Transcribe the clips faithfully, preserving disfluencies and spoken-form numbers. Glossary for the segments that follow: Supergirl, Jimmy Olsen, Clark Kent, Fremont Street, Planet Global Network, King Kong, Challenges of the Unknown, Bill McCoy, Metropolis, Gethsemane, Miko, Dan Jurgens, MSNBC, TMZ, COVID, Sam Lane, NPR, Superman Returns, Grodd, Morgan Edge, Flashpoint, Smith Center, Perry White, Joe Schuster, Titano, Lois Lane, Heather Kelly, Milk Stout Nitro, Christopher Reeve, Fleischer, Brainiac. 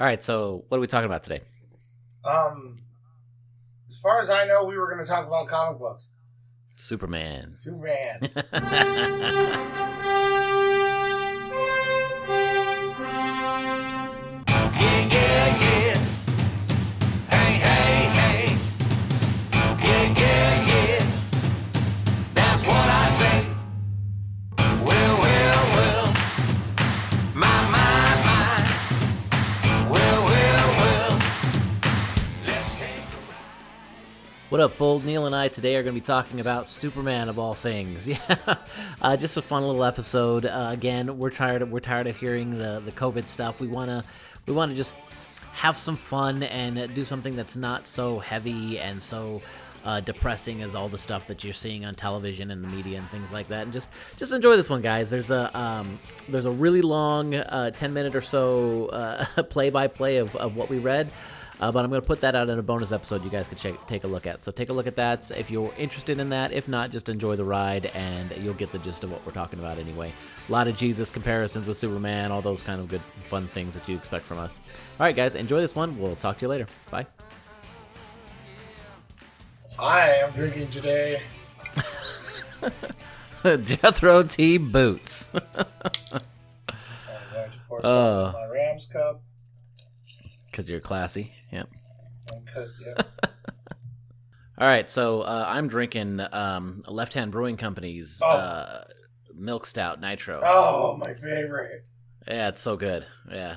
All right, so what are we talking about today? Um, as far as I know, we were going to talk about comic books. Superman. Superman. Yeah, yeah, yeah. Hey, hey, hey. Yeah, yeah, yeah. That's what I say. Well, well, well. My, my, my. Well, well, well. Let's take a ride. What up, Fold? Neil and I today are going to be talking about Superman of all things. Yeah, uh, just a fun little episode. Uh, again, we're tired. Of, we're tired of hearing the the COVID stuff. We want to. We want to just have some fun and do something that's not so heavy and so uh, depressing as all the stuff that you're seeing on television and the media and things like that. And just, just enjoy this one, guys. There's a um, there's a really long uh, ten minute or so uh, play-by-play of, of what we read, uh, but I'm going to put that out in a bonus episode you guys can check, take a look at. So take a look at that if you're interested in that. If not, just enjoy the ride, and you'll get the gist of what we're talking about anyway. A lot of Jesus comparisons with Superman, all those kind of good, fun things that you expect from us. All right, guys, enjoy this one. We'll talk to you later. Bye. I am drinking today. Jethro T. Boots. I'm going to pour some uh, in my Rams cup. Because you're classy. Yep. Because, yep. All right, so uh, I'm drinking um, Left Hand Brewing Company's... Oh. Uh, Milk Stout Nitro. Oh, my favorite. Yeah, it's so good. Yeah.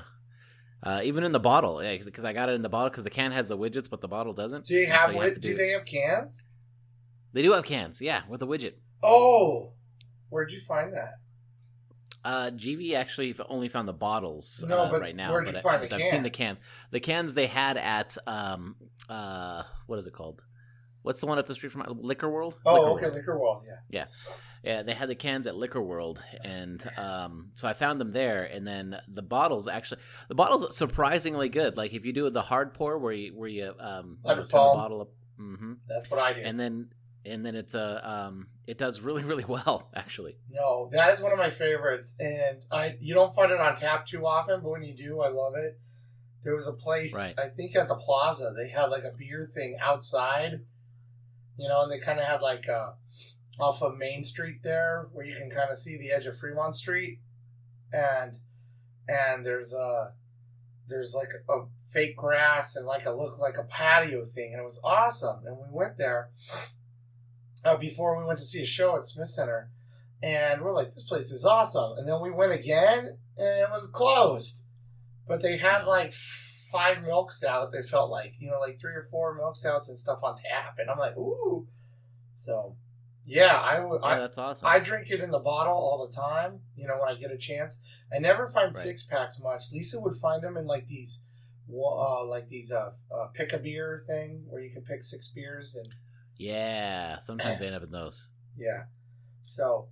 Uh, even in the bottle. Yeah, because I got it in the bottle because the can has the widgets, but the bottle doesn't. Do, you have so you wid- have to do, do they have cans? They do have cans, yeah, with a widget. Oh, where'd you find that? Uh, G V actually only found the bottles no, uh, but right now. Where'd but you I, find I, the I've can? seen the cans. The cans they had at, um, uh, what is it called? What's the one up the street from Liquor World? Oh, Liquor okay, World. Liquor World, yeah. Yeah. Yeah, they had the cans at Liquor World, and um, so I found them there. And then the bottles actually, the bottles surprisingly good. Like if you do the hard pour, where you where you um, let it fall. The bottle up. Mm-hmm. That's what I do. And then and then it's a uh, um, it does really really well actually. No, that is one of my favorites, and I you don't find it on tap too often, but when you do, I love it. There was a place right. I think at the plaza they had like a beer thing outside, you know, and they kind of had like a. Off of Main Street there, where you can kind of see the edge of Fremont Street, and and there's a there's like a fake grass and like a look like a patio thing, and it was awesome. And we went there uh, before we went to see a show at Smith Center, and we're like, this place is awesome. And then we went again, and it was closed, but they had like five milk stouts. It felt like you know, like three or four milk stouts and stuff on tap, and I'm like, ooh, so. Yeah, I, w- yeah, that's awesome. I, I drink it in the bottle all the time, you know, when I get a chance. I never find right. six packs much. Lisa would find them in like these, uh, like these uh, uh, pick a beer thing where you can pick six beers and. Yeah, sometimes they end up in those. Yeah, so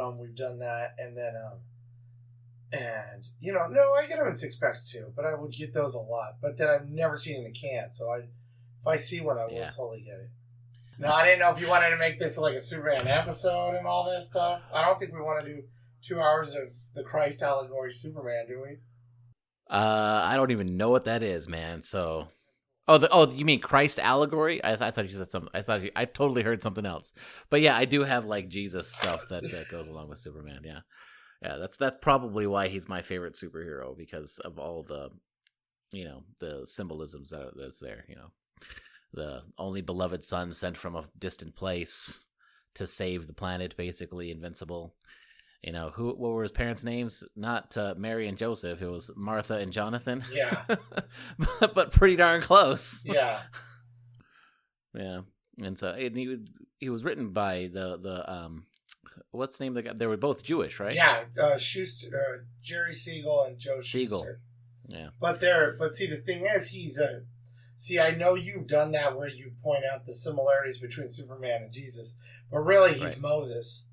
um, we've done that, and then um, and you know, no, I get them in six packs too, but I would get those a lot. But then I've never seen in a can, so I, if I see one, I will yeah. totally get it. Now, I didn't know if you wanted to make this like a Superman episode and all this stuff. I don't think we want to do two hours of the Christ allegory Superman, do we? Uh, I don't even know what that is, man. So, oh, the, oh, you mean Christ allegory? I, th- I thought you said something. I thought you, I totally heard something else. But yeah, I do have like Jesus stuff that, that goes along with Superman. Yeah, yeah. That's that's probably why he's my favorite superhero because of all the, you know, the symbolisms that are, that's there. You know. The only beloved son sent from a distant place to save the planet, basically invincible. You know, who? What were his parents' names? Not uh, Mary and Joseph. It was Martha and Jonathan. Yeah. but, but pretty darn close. Yeah. yeah. And so and he, he was written by the, the um, what's the name of the guy? They were both Jewish, right? Yeah. Uh, Schuster, uh, Jerry Siegel and Joe Schuster. Siegel. Yeah. But they're, but see, the thing is, he's a, See, I know you've done that where you point out the similarities between Superman and Jesus, but really he's right. Moses.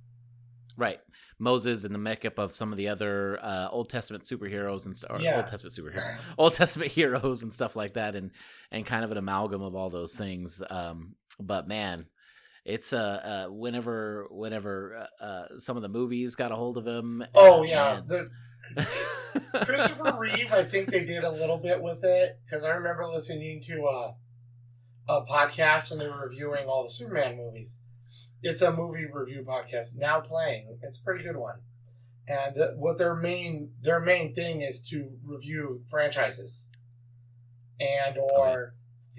Right. Moses and the makeup of some of the other uh, Old Testament superheroes and stuff. Yeah. Old Testament superheroes. Old Testament heroes and stuff like that and, and kind of an amalgam of all those things. Um, but man, it's uh, uh, whenever whenever uh, uh, some of the movies got a hold of him. Oh, and, yeah. And, the Christopher Reeve, I think they did a little bit with it, because I remember listening to a, a podcast when they were reviewing all the Superman movies. It's a movie review podcast now playing. It's a pretty good one. And the, what their main their main thing is to review franchises and or okay.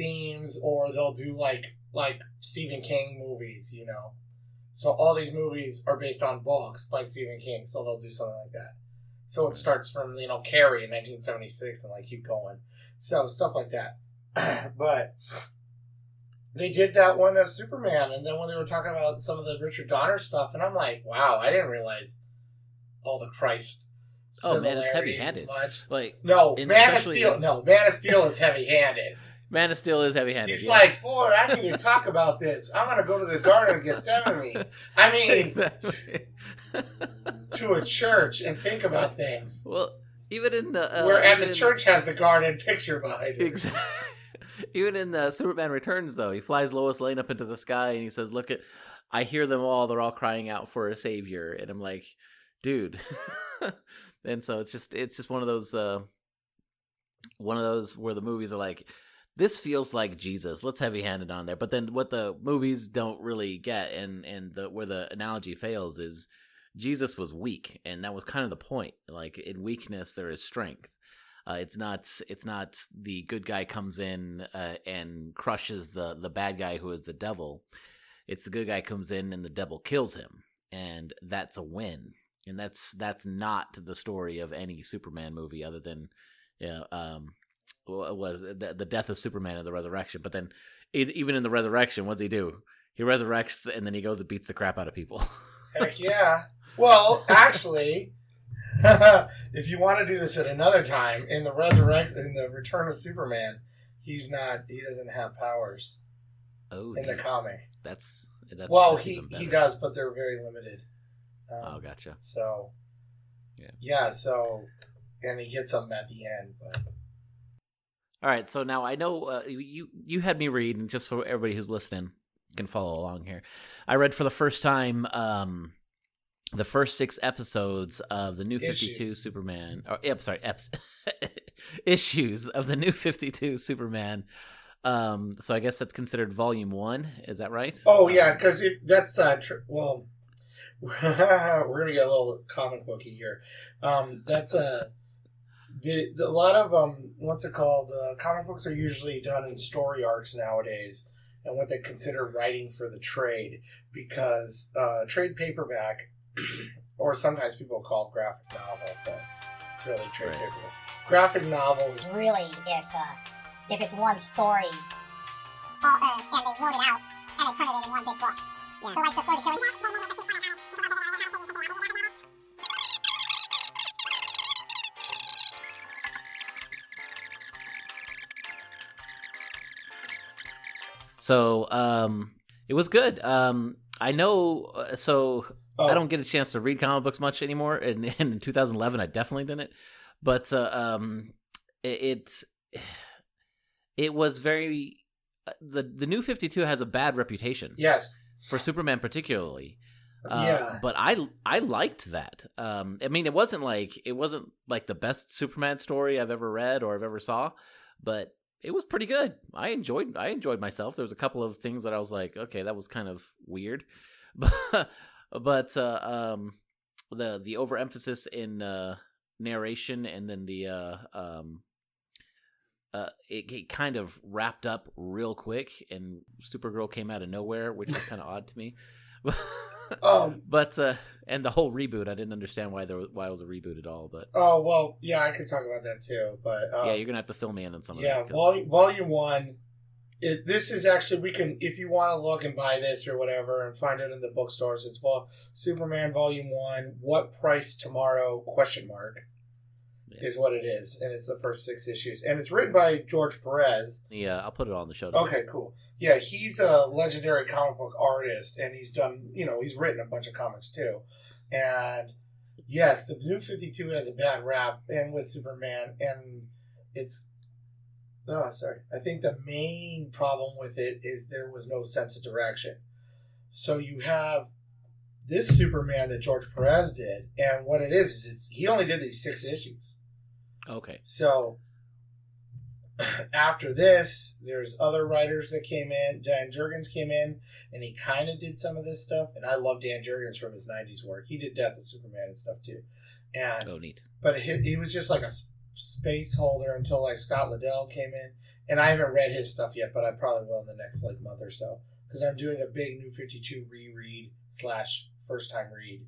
themes, or they'll do like like Stephen King movies, you know. So all these movies are based on books by Stephen King, so they'll do something like that. So it starts from, you know, Carrie in nineteen seventy-six and like keep going. So stuff like that. But they did that one as Superman, and then when they were talking about some of the Richard Donner stuff, and I'm like, wow, I didn't realize all the Christ similarities. Oh man, it's heavy-handed. Much. Like no, Man of Steel. In... No, Man of Steel is heavy-handed. Man of Steel is heavy-handed. He's yeah. like, boy, I need to talk about this. I'm gonna go to the Garden of Gethsemane. I mean, exactly. to a church and think about things. Well, even in the uh, where at the church in... has the garden picture behind it. Exactly. Even in the Superman Returns, though, he flies Lois Lane up into the sky and he says, "Look at, I hear them all. They're all crying out for a savior." And I'm like, dude. And so it's just it's just one of those uh, one of those where the movies are like, this feels like Jesus. Let's heavy-handed on there. But then what the movies don't really get, and and the, where the analogy fails, is Jesus was weak, and that was kind of the point. Like, in weakness, there is strength. Uh, it's not it's not the good guy comes in uh, and crushes the, the bad guy who is the devil. It's the good guy comes in and the devil kills him, and that's a win. And that's that's not the story of any Superman movie other than, you know, um, was the, the death of Superman and the resurrection. But then it, even in the resurrection, what does he do? He resurrects, and then he goes and beats the crap out of people. Heck yeah. Well, actually, if you want to do this at another time, in the resurrect, in the Return of Superman, he's not. He doesn't have powers. Oh, in dude. the comic, that's that's. Well, that's he he does, but they're very limited. Um, oh, gotcha. So, yeah, yeah. So, and he gets them at the end. But all right. So now I know uh, you you had me read, and just so everybody who's listening can follow along here, I read for the first time um, the first six episodes of the New fifty-two Superman. Or, I'm sorry, eps, issues of the New fifty-two Superman. Um, so I guess that's considered Volume One. Is that right? Oh yeah, because that's uh, tr- well. We're gonna get a little comic booky here. Um, that's a the, the, a lot of um, what's it called? Uh, comic books are usually done in story arcs nowadays, and what they consider writing for the trade, because uh, trade paperback, or sometimes people call it graphic novel, but it's really trade right. paperback. Graphic novel is really if uh, if it's one story, oh, and, and they wrote it out and they printed it in one big book. Yeah. So like the story of Killing Jack. So um, it was good. Um, I know, uh, so oh. I don't get a chance to read comic books much anymore. And, and in two thousand eleven, I definitely didn't. But uh, um, it, it it was very, the, the New fifty-two has a bad reputation. Yes. For Superman particularly. Uh, yeah. But I, I liked that. Um, I mean, it wasn't like, it wasn't like the best Superman story I've ever read or I've ever saw, but it was pretty good. I enjoyed I enjoyed myself. There was a couple of things that I was like, okay, that was kind of weird. But, but uh, um, the the overemphasis in uh, narration, and then the uh, um, uh, it, it kind of wrapped up real quick, and Supergirl came out of nowhere, which was kind of odd to me. um, but uh, and the whole reboot, I didn't understand why there was, why it was a reboot at all. But oh well, yeah, I could talk about that too. But um, yeah, you're gonna have to fill me in on some of yeah, that. Yeah, vol- volume one. It, this is actually we can if you want to look and buy this or whatever and find it in the bookstores. It's vol- Superman Volume One. What price tomorrow? Question mark yeah. is what it is, and it's the first six issues, and it's written by George Perez. Yeah, I'll put it on the show. Okay, cool. Yeah, he's a legendary comic book artist, and he's done, you know, he's written a bunch of comics too. And yes, the New fifty-two has a bad rap, and with Superman, and it's, oh, sorry. I think the main problem with it is there was no sense of direction. So you have this Superman that George Perez did, and what it is, is it's, he only did these six issues. Okay. So after this, there's other writers that came in. Dan Jurgens came in, and he kind of did some of this stuff. And I love Dan Jurgens from his nineties work. He did Death of Superman and stuff, too. And oh, neat. But he, he was just like a space holder until like Scott Liddell came in. And I haven't read his stuff yet, but I probably will in the next like month or so. Because I'm doing a big New fifty-two reread slash first-time read.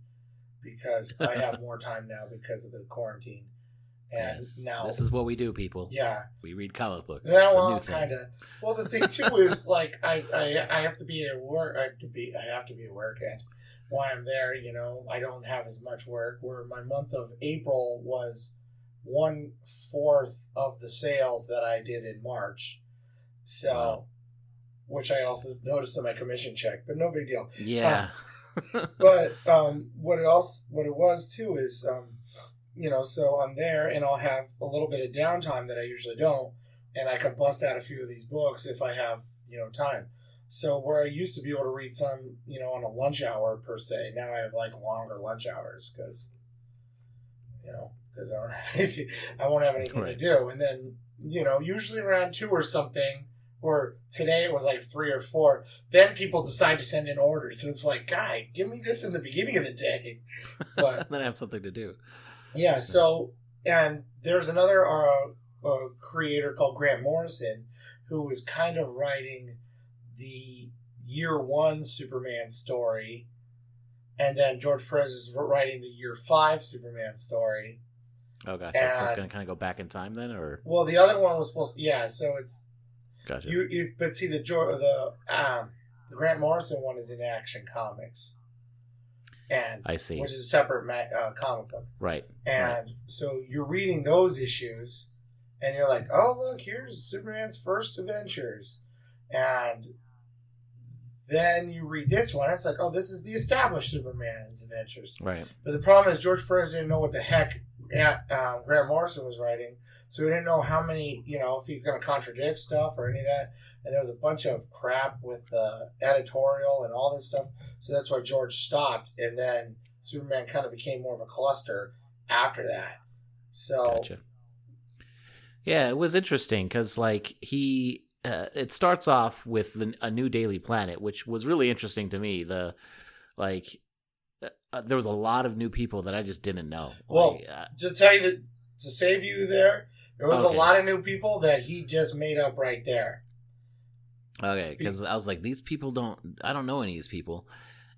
Because I have more time now because of the quarantine. And yes. now this is what we do, people. Yeah, we read comic books. Yeah, well, kind of. Well, the thing too is like I, I, I have to be at work. I have to be I have to be at work, and while I'm there, you know, I don't have as much work. Where my month of April was one fourth of the sales that I did in March. So, wow. Which I also noticed in my commission check, but no big deal. Yeah. Um, but um, what it else? What it was too is. Um, You know, so I'm there and I'll have a little bit of downtime that I usually don't. And I can bust out a few of these books if I have, you know, time. So where I used to be able to read some, you know, on a lunch hour per se, now I have like longer lunch hours because, you know, because I don't have anything, I won't have anything right. to do. And then, you know, usually around two or something, or today it was like three or four, then people decide to send in orders. And it's like, guy, give me this in the beginning of the day. But then I have something to do. Yeah, so, and there's another uh, uh, creator called Grant Morrison who was kind of writing the year one Superman story, and then George Perez is writing the year five Superman story. Oh, gotcha. And, so it's going to kind of go back in time then, or? Well, the other one was supposed to, yeah, so it's, gotcha. You, you, but see, the, the, um, the Grant Morrison one is in Action Comics. And, I see. Which is a separate ma- uh, comic book. Right. And right. So you're reading those issues, and you're like, oh, look, here's Superman's first adventures. And then you read this one, it's like, oh, this is the established Superman's adventures. Right. But the problem is George Perez didn't know what the heck uh, Grant Morrison was writing, so he didn't know how many, you know, if he's going to contradict stuff or any of that. And there was a bunch of crap with the uh, editorial and all this stuff. So that's why George stopped. And then Superman kind of became more of a cluster after that. So, gotcha. Yeah, it was interesting because, like, he, uh, it starts off with the, a new Daily Planet, which was really interesting to me. The, like, uh, there was a lot of new people that I just didn't know. Well, like, uh, to tell you that, to save you there, there was okay. a lot of new people that he just made up right there. Okay, because I was like, these people don't, I don't know any of these people.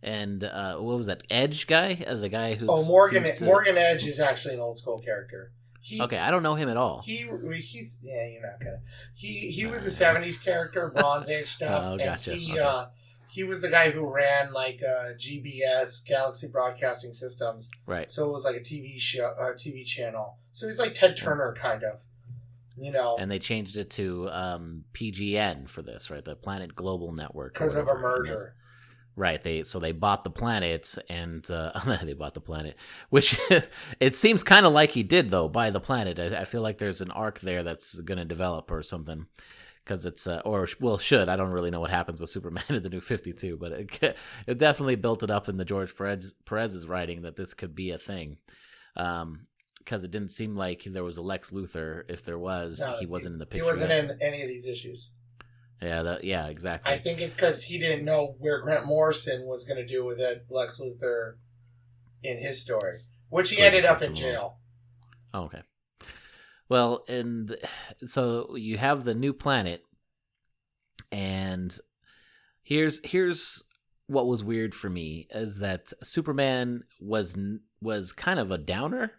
And uh, what was that, Edge guy? Uh, the guy who's... Oh, Morgan to... Morgan Edge is actually an old school character. He, okay, I don't know him at all. He He's, yeah, you're not gonna... He he was a seventies character, Bronze Age stuff. Oh, gotcha. And he, okay. uh, he was the guy who ran, like, uh, G B S, Galaxy Broadcasting Systems. Right. So it was like a T V show, uh, T V channel. So he's like Ted Turner, kind of. You know, and they changed it to um, P G N for this, right? The Planet Global Network, because of a merger, right? They so they bought the planet, and uh, they bought the planet, which it seems kind of like he did though. Buy the planet, I, I feel like there's an arc there that's going to develop or something, because it's uh, or well, should I don't really know what happens with Superman in the New fifty-two, but it, it definitely built it up in the George Perez, Perez's writing that this could be a thing. Um, Because it didn't seem like there was a Lex Luthor. If there was, no, he wasn't in the picture. He wasn't in any of these issues. Yeah, that, yeah, exactly. I think it's because he didn't know where Grant Morrison was going to do with it, Lex Luthor in his story, which he so ended up in jail. Oh, okay. Well, and so you have the new planet, and here's here's what was weird for me is that Superman was was kind of a downer.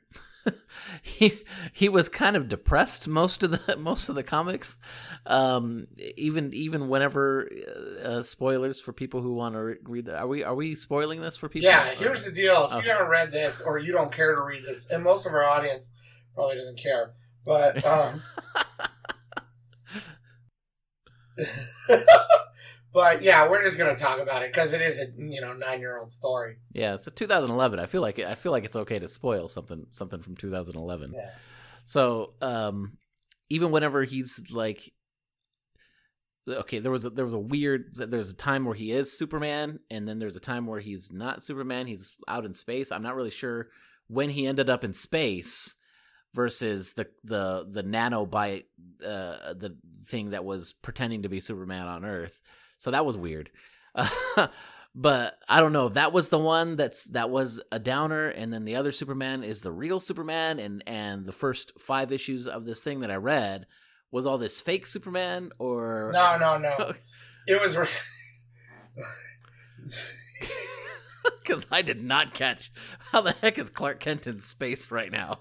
He he was kind of depressed most of the most of the comics, um, even even whenever uh, spoilers for people who want to re- read. Are we are we spoiling this for people? Yeah, here's or? the deal. If okay. you haven't read this or you don't care to read this, and most of our audience probably doesn't care, but um, but yeah, we're just gonna talk about it because it is a you know nine year old story. Yeah, it's a two thousand eleven. I feel like I feel like it's okay to spoil something something from two thousand eleven. Yeah. So um, even whenever he's like, okay, there was a, there was a weird, there's a time where he is Superman, and then there's a time where he's not Superman. He's out in space. I'm not really sure when he ended up in space versus the the the nanobite, uh, the thing that was pretending to be Superman on Earth. So that was weird. Uh, but I don't know. That was the one that's that was a downer, and then the other Superman is the real Superman. And and the first five issues of this thing that I read was all this fake Superman, or no, no, no. It was because I did not catch how the heck is Clark Kent in space right now.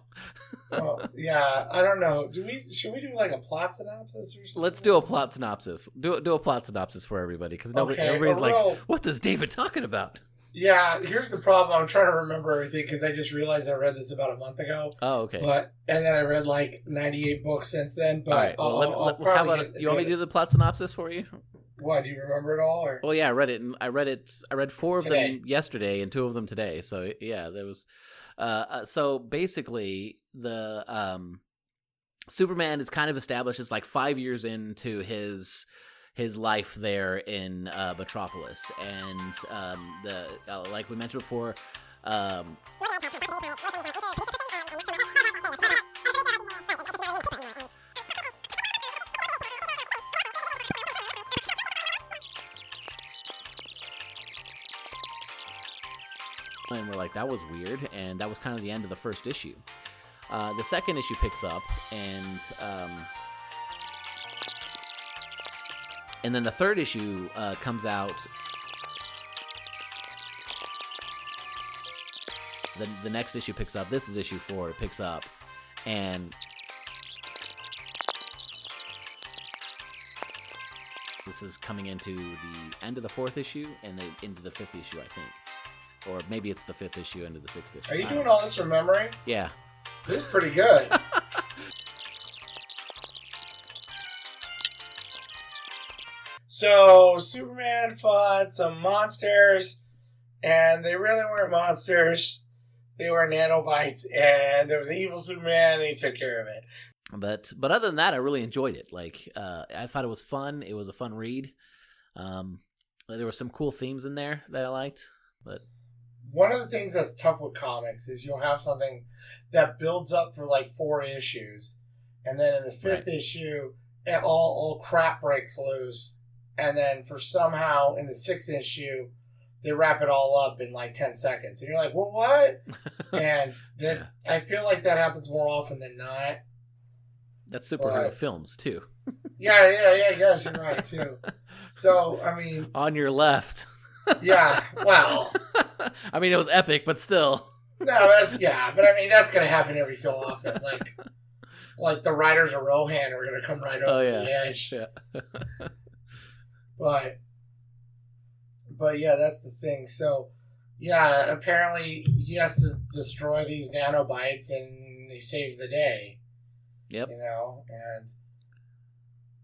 Oh, yeah, I don't know. Do we should we do like a plot synopsis or something? Let's do a plot synopsis. Do do a plot synopsis for everybody, because nobody, okay, everybody's like, real... what is David talking about? Yeah, here's the problem. I'm trying to remember everything because I just realized I read this about a month ago. Oh, okay. But and then I read like ninety-eight books since then. But all right, well, I'll, let, I'll let, probably how about, get, you want me to do the plot synopsis for you? What, do you remember it all? Or? Well, yeah, I read it. And I read it. I read four of today. them yesterday and two of them today. So yeah, there was. Uh, so basically, the um, Superman is kind of established as like five years into his. his life there in uh, Metropolis. And um, the uh, like we mentioned before... Um, and we're like, that was weird. And that was kind of the end of the first issue. Uh, the second issue picks up, and... Um, And then the third issue uh, comes out the, the next issue picks up. This is issue four. It picks up and this is coming into the end of the fourth issue and then into the fifth issue, I think. Or maybe it's the fifth issue into the sixth issue. Are you doing all this from memory? Yeah. This is pretty good. So Superman fought some monsters, and they really weren't monsters. They were nanobites, and there was an evil Superman, and he took care of it. But but other than that, I really enjoyed it. Like uh, I thought it was fun. It was a fun read. Um, there were some cool themes in there that I liked. But one of the things that's tough with comics is you'll have something that builds up for like four issues, and then in the fifth right. issue, it all all crap breaks loose. And then for somehow in the sixth issue, they wrap it all up in like ten seconds. And you're like, well, what? And that, yeah. I feel like that happens more often than not. That's superhero but, films, too. yeah, yeah, yeah. I guess you're right, too. So, I mean. On your left. yeah. Wow. I mean, it was epic, but still. No, that's, yeah. But I mean, that's going to happen every so often. Like, like the writers of Rohan are going to come right over oh, yeah. the edge. Yeah. But, but yeah, that's the thing. So, yeah, apparently he has to destroy these nanobites, and he saves the day. Yep. You know,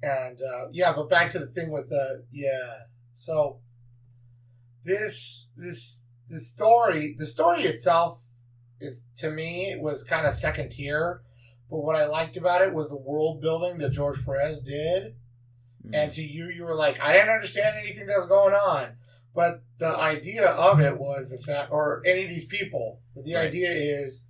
and and uh, yeah, but back to the thing with the yeah. So this this this story, the story itself is to me it was kind of second tier, but what I liked about it was the world building that George Perez did. And to you, you were like, I didn't understand anything that was going on. But the idea of it was the fact, or any of these people, but the right. idea is,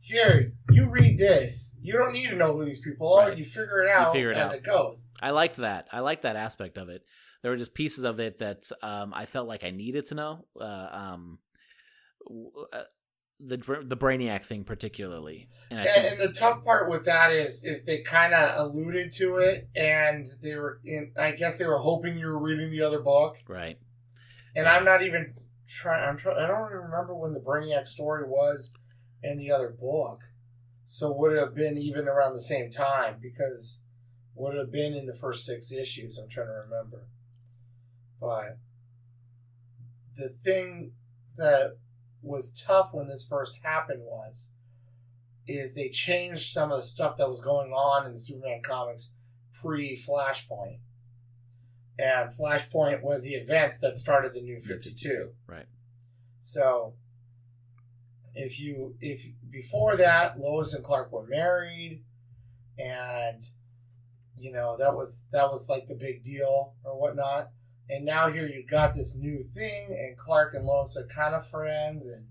here, you read this. You don't need to know who these people are. Right. You figure it out figure it as out. it goes. I liked that. I liked that aspect of it. There were just pieces of it that um, I felt like I needed to know. Uh, um, the the Brainiac thing particularly. And, I and, think- and the tough part with that is is they kind of alluded to it, and they were in, I guess they were hoping you were reading the other book. Right. And I'm not even trying, I'm try- I don't even remember when the Brainiac story was in the other book. So would it have been even around the same time? Because would it have been in the first six issues? I'm trying to remember. But the thing that was tough when this first happened was is they changed some of the stuff that was going on in the Superman comics pre-Flashpoint. And Flashpoint was the event that started the New fifty-two. Right. So if you if before that Lois and Clark were married and you know, that was that was like the big deal or whatnot. And now here you got this new thing, and Clark and Lois are kind of friends, and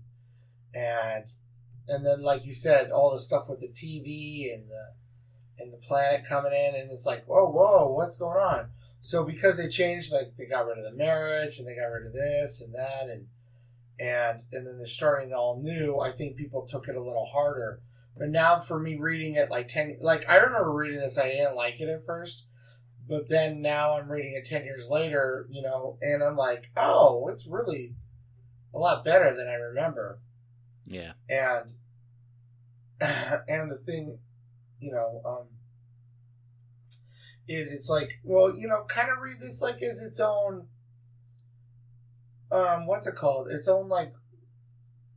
and and then like you said, all the stuff with the T V and the and the planet coming in, and it's like, whoa, whoa, what's going on? So because they changed, like they got rid of the marriage and they got rid of this and that, and and and then they're starting all new. I think people took it a little harder. But now for me reading it like ten, like I remember reading this, I didn't like it at first. But then now I'm reading it ten years later, you know, and I'm like, oh, it's really a lot better than I remember. Yeah. And and the thing, you know, um, is it's like, well, you know, kind of read this like as its own, um, what's it called? Its own like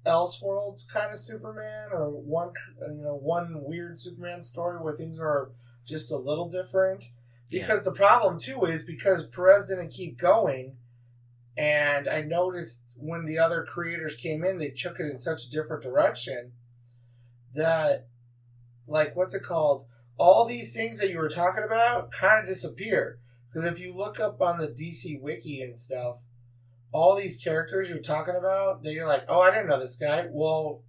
Elseworlds kind of Superman, or one, you know, one weird Superman story where things are just a little different. Because yeah. the problem, too, is because Perez didn't keep going, and I noticed when the other creators came in, they took it in such a different direction that, like, what's it called? All these things that you were talking about kind of disappeared. Because if you look up on the D C Wiki and stuff, all these characters you're talking about, that you're like, oh, I didn't know this guy. Well,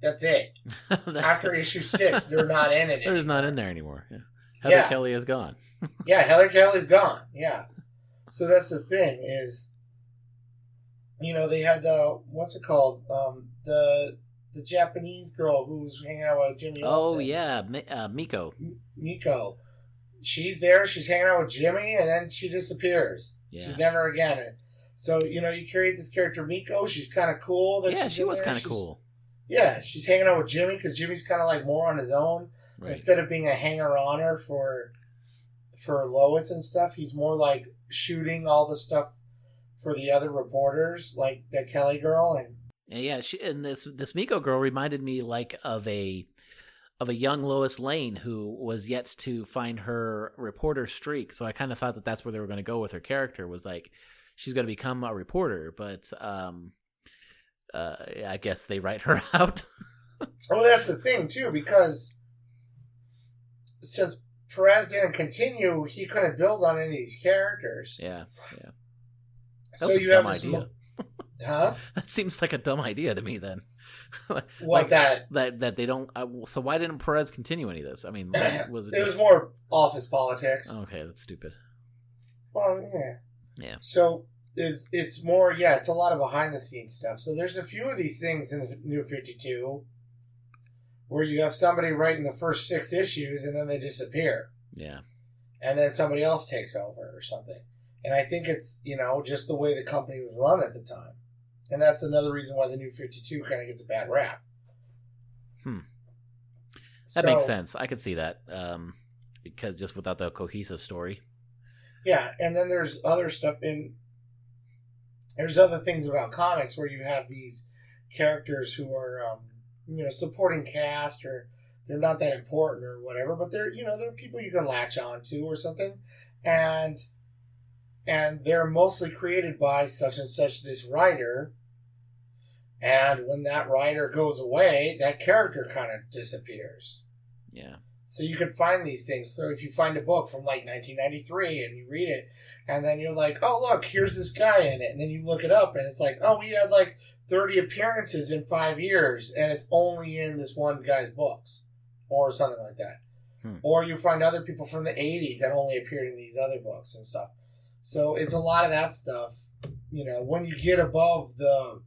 that's it. that's After it. Issue six, they're not in it. They're just not in there anymore, yeah. Heather yeah. Kelly is gone. yeah, Heather Kelly's gone. Yeah. So that's the thing is, you know, they had the, what's it called? Um, the the Japanese girl who was hanging out with Jimmy Olsen. Oh, yeah. Mi- uh, Miko. M- Miko. She's there. She's hanging out with Jimmy, and then she disappears. Yeah. She's never again. So, you know, you create this character, Miko. She's kind of cool. That yeah, she was kind of cool. Yeah, she's hanging out with Jimmy because Jimmy's kind of like more on his own. Right. Instead of being a hanger-oner for for Lois and stuff, he's more like shooting all the stuff for the other reporters, like the Kelly girl. And, and yeah, she, and this this Miko girl reminded me like of a of a young Lois Lane who was yet to find her reporter streak. So I kind of thought that that's where they were going to go with her character, was like she's going to become a reporter, but um, uh, I guess they write her out. Well, that's the thing too, because since Perez didn't continue, he couldn't build on any of these characters. Yeah, yeah. That's so a you dumb have this idea. Mo- huh? That seems like a dumb idea to me. Then what like that that that they don't. I, so why didn't Perez continue any of this? I mean, was it? It just... was more office politics. Okay, that's stupid. Well, yeah, yeah. So it's it's more yeah. It's a lot of behind the scenes stuff. So there's a few of these things in the New fifty-two. Where you have somebody writing the first six issues and then they disappear. Yeah. And then somebody else takes over or something. And I think it's, you know, just the way the company was run at the time. And that's another reason why the New fifty-two kind of gets a bad rap. Hmm. That so, makes sense. I could see that. Um, because just without the cohesive story. Yeah. And then there's other stuff in... There's other things about comics where you have these characters who are... Um, you know, supporting cast, or they're not that important or whatever, but they're, you know, they're people you can latch on to or something. And, and they're mostly created by such and such this writer. And when that writer goes away, that character kind of disappears. Yeah. So you can find these things. So if you find a book from like nineteen ninety-three and you read it and then you're like, oh, look, here's this guy in it. And then you look it up and it's like, oh, he had like thirty appearances in five years, and it's only in this one guy's books or something like that. Hmm. Or you find other people from the eighties that only appeared in these other books and stuff. So it's a lot of that stuff. You know, when you get above the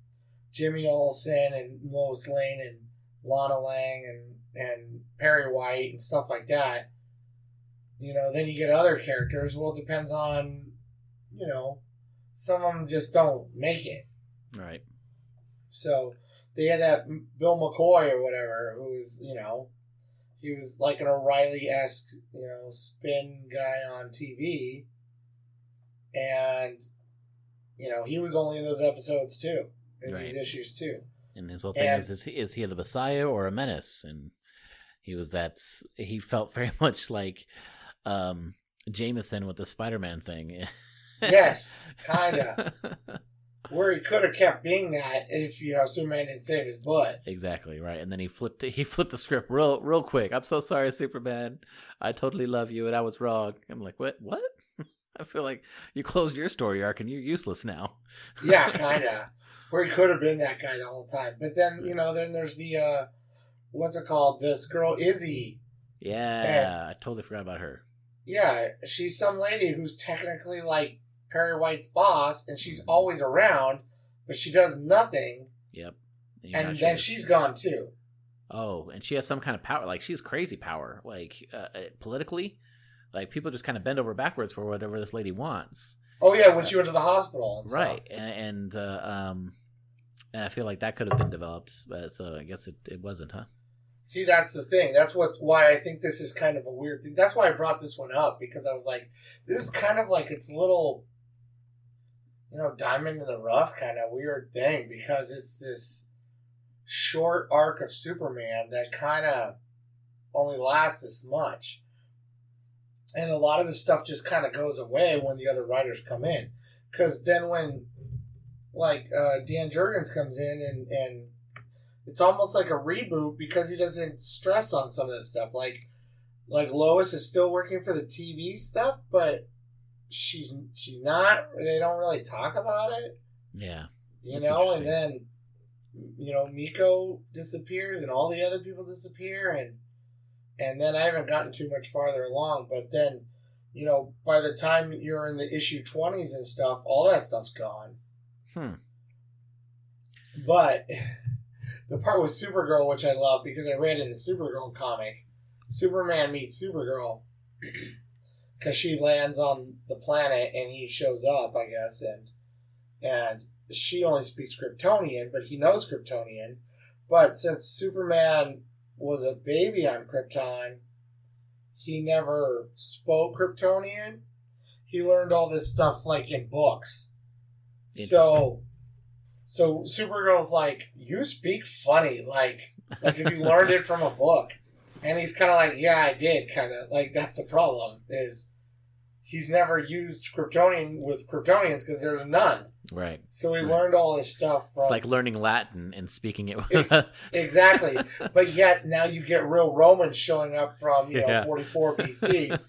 Jimmy Olsen and Lois Lane and Lana Lang and, and Perry White and stuff like that, you know, then you get other characters. Well, it depends on, you know, some of them just don't make it. Right. So they had that Bill McCoy or whatever, who was, you know, he was like an O'Reilly-esque, you know, spin guy on T V. And, you know, he was only in those episodes too, in right. these issues too. And his whole thing and, is, is he, is he the Messiah or a menace? And he was that, he felt very much like um, Jameson with the Spider-Man thing. Yes, kind of. Where he could have kept being that if, you know, Superman didn't save his butt. Exactly, right. And then he flipped he flipped the script real real quick. I'm so sorry, Superman. I totally love you, and I was wrong. I'm like, what? What? I feel like you closed your story arc, and you're useless now. Yeah, kind of. Where he could have been that guy the whole time. But then, you know, then there's the, uh, what's it called? This girl, Izzy. Yeah, and, I totally forgot about her. Yeah, she's some lady who's technically, like, Perry White's boss, and she's always around, but she does nothing. Yep. And, and then sure. she's gone too. Oh, and she has some kind of power. Like, she's crazy power. Like, uh, politically, like, people just kind of bend over backwards for whatever this lady wants. Oh yeah, when uh, she went to the hospital and right. stuff. Right, and and, uh, um, and I feel like that could have been developed, but so I guess it, it wasn't, huh? See, that's the thing. That's what's why I think this is kind of a weird thing. That's why I brought this one up, because I was like, this is kind of like its little, you know, diamond in the rough kind of weird thing, because it's this short arc of Superman that kind of only lasts this much. And a lot of the stuff just kind of goes away when the other writers come in. Because then when, like, uh, Dan Jurgens comes in and, and it's almost like a reboot, because he doesn't stress on some of that stuff. Like, like Lois is still working for the T V stuff, but she's she's not. They don't really talk about it. Yeah, you know. And then, you know, Miko disappears, and all the other people disappear, and and then I haven't gotten too much farther along. But then, you know, by the time you're in the issue twenties and stuff, all that stuff's gone. Hmm. But the part with Supergirl, which I love, because I read in the Supergirl comic, Superman meets Supergirl, because she lands on the planet and he shows up, I guess, and and she only speaks Kryptonian, but he knows Kryptonian. But since Superman was a baby on Krypton, he never spoke Kryptonian. He learned all this stuff, like, in books. So... So Supergirl's like, you speak funny, like, like if you learned it from a book. And he's kind of like, yeah, I did, kind of. Like, that's the problem, is he's never used Kryptonian with Kryptonians, because there's none. Right. So he right. learned all this stuff from... It's like learning Latin and speaking it with us. Exactly. But yet, now you get real Romans showing up from, you know, yeah. forty-four B C. And,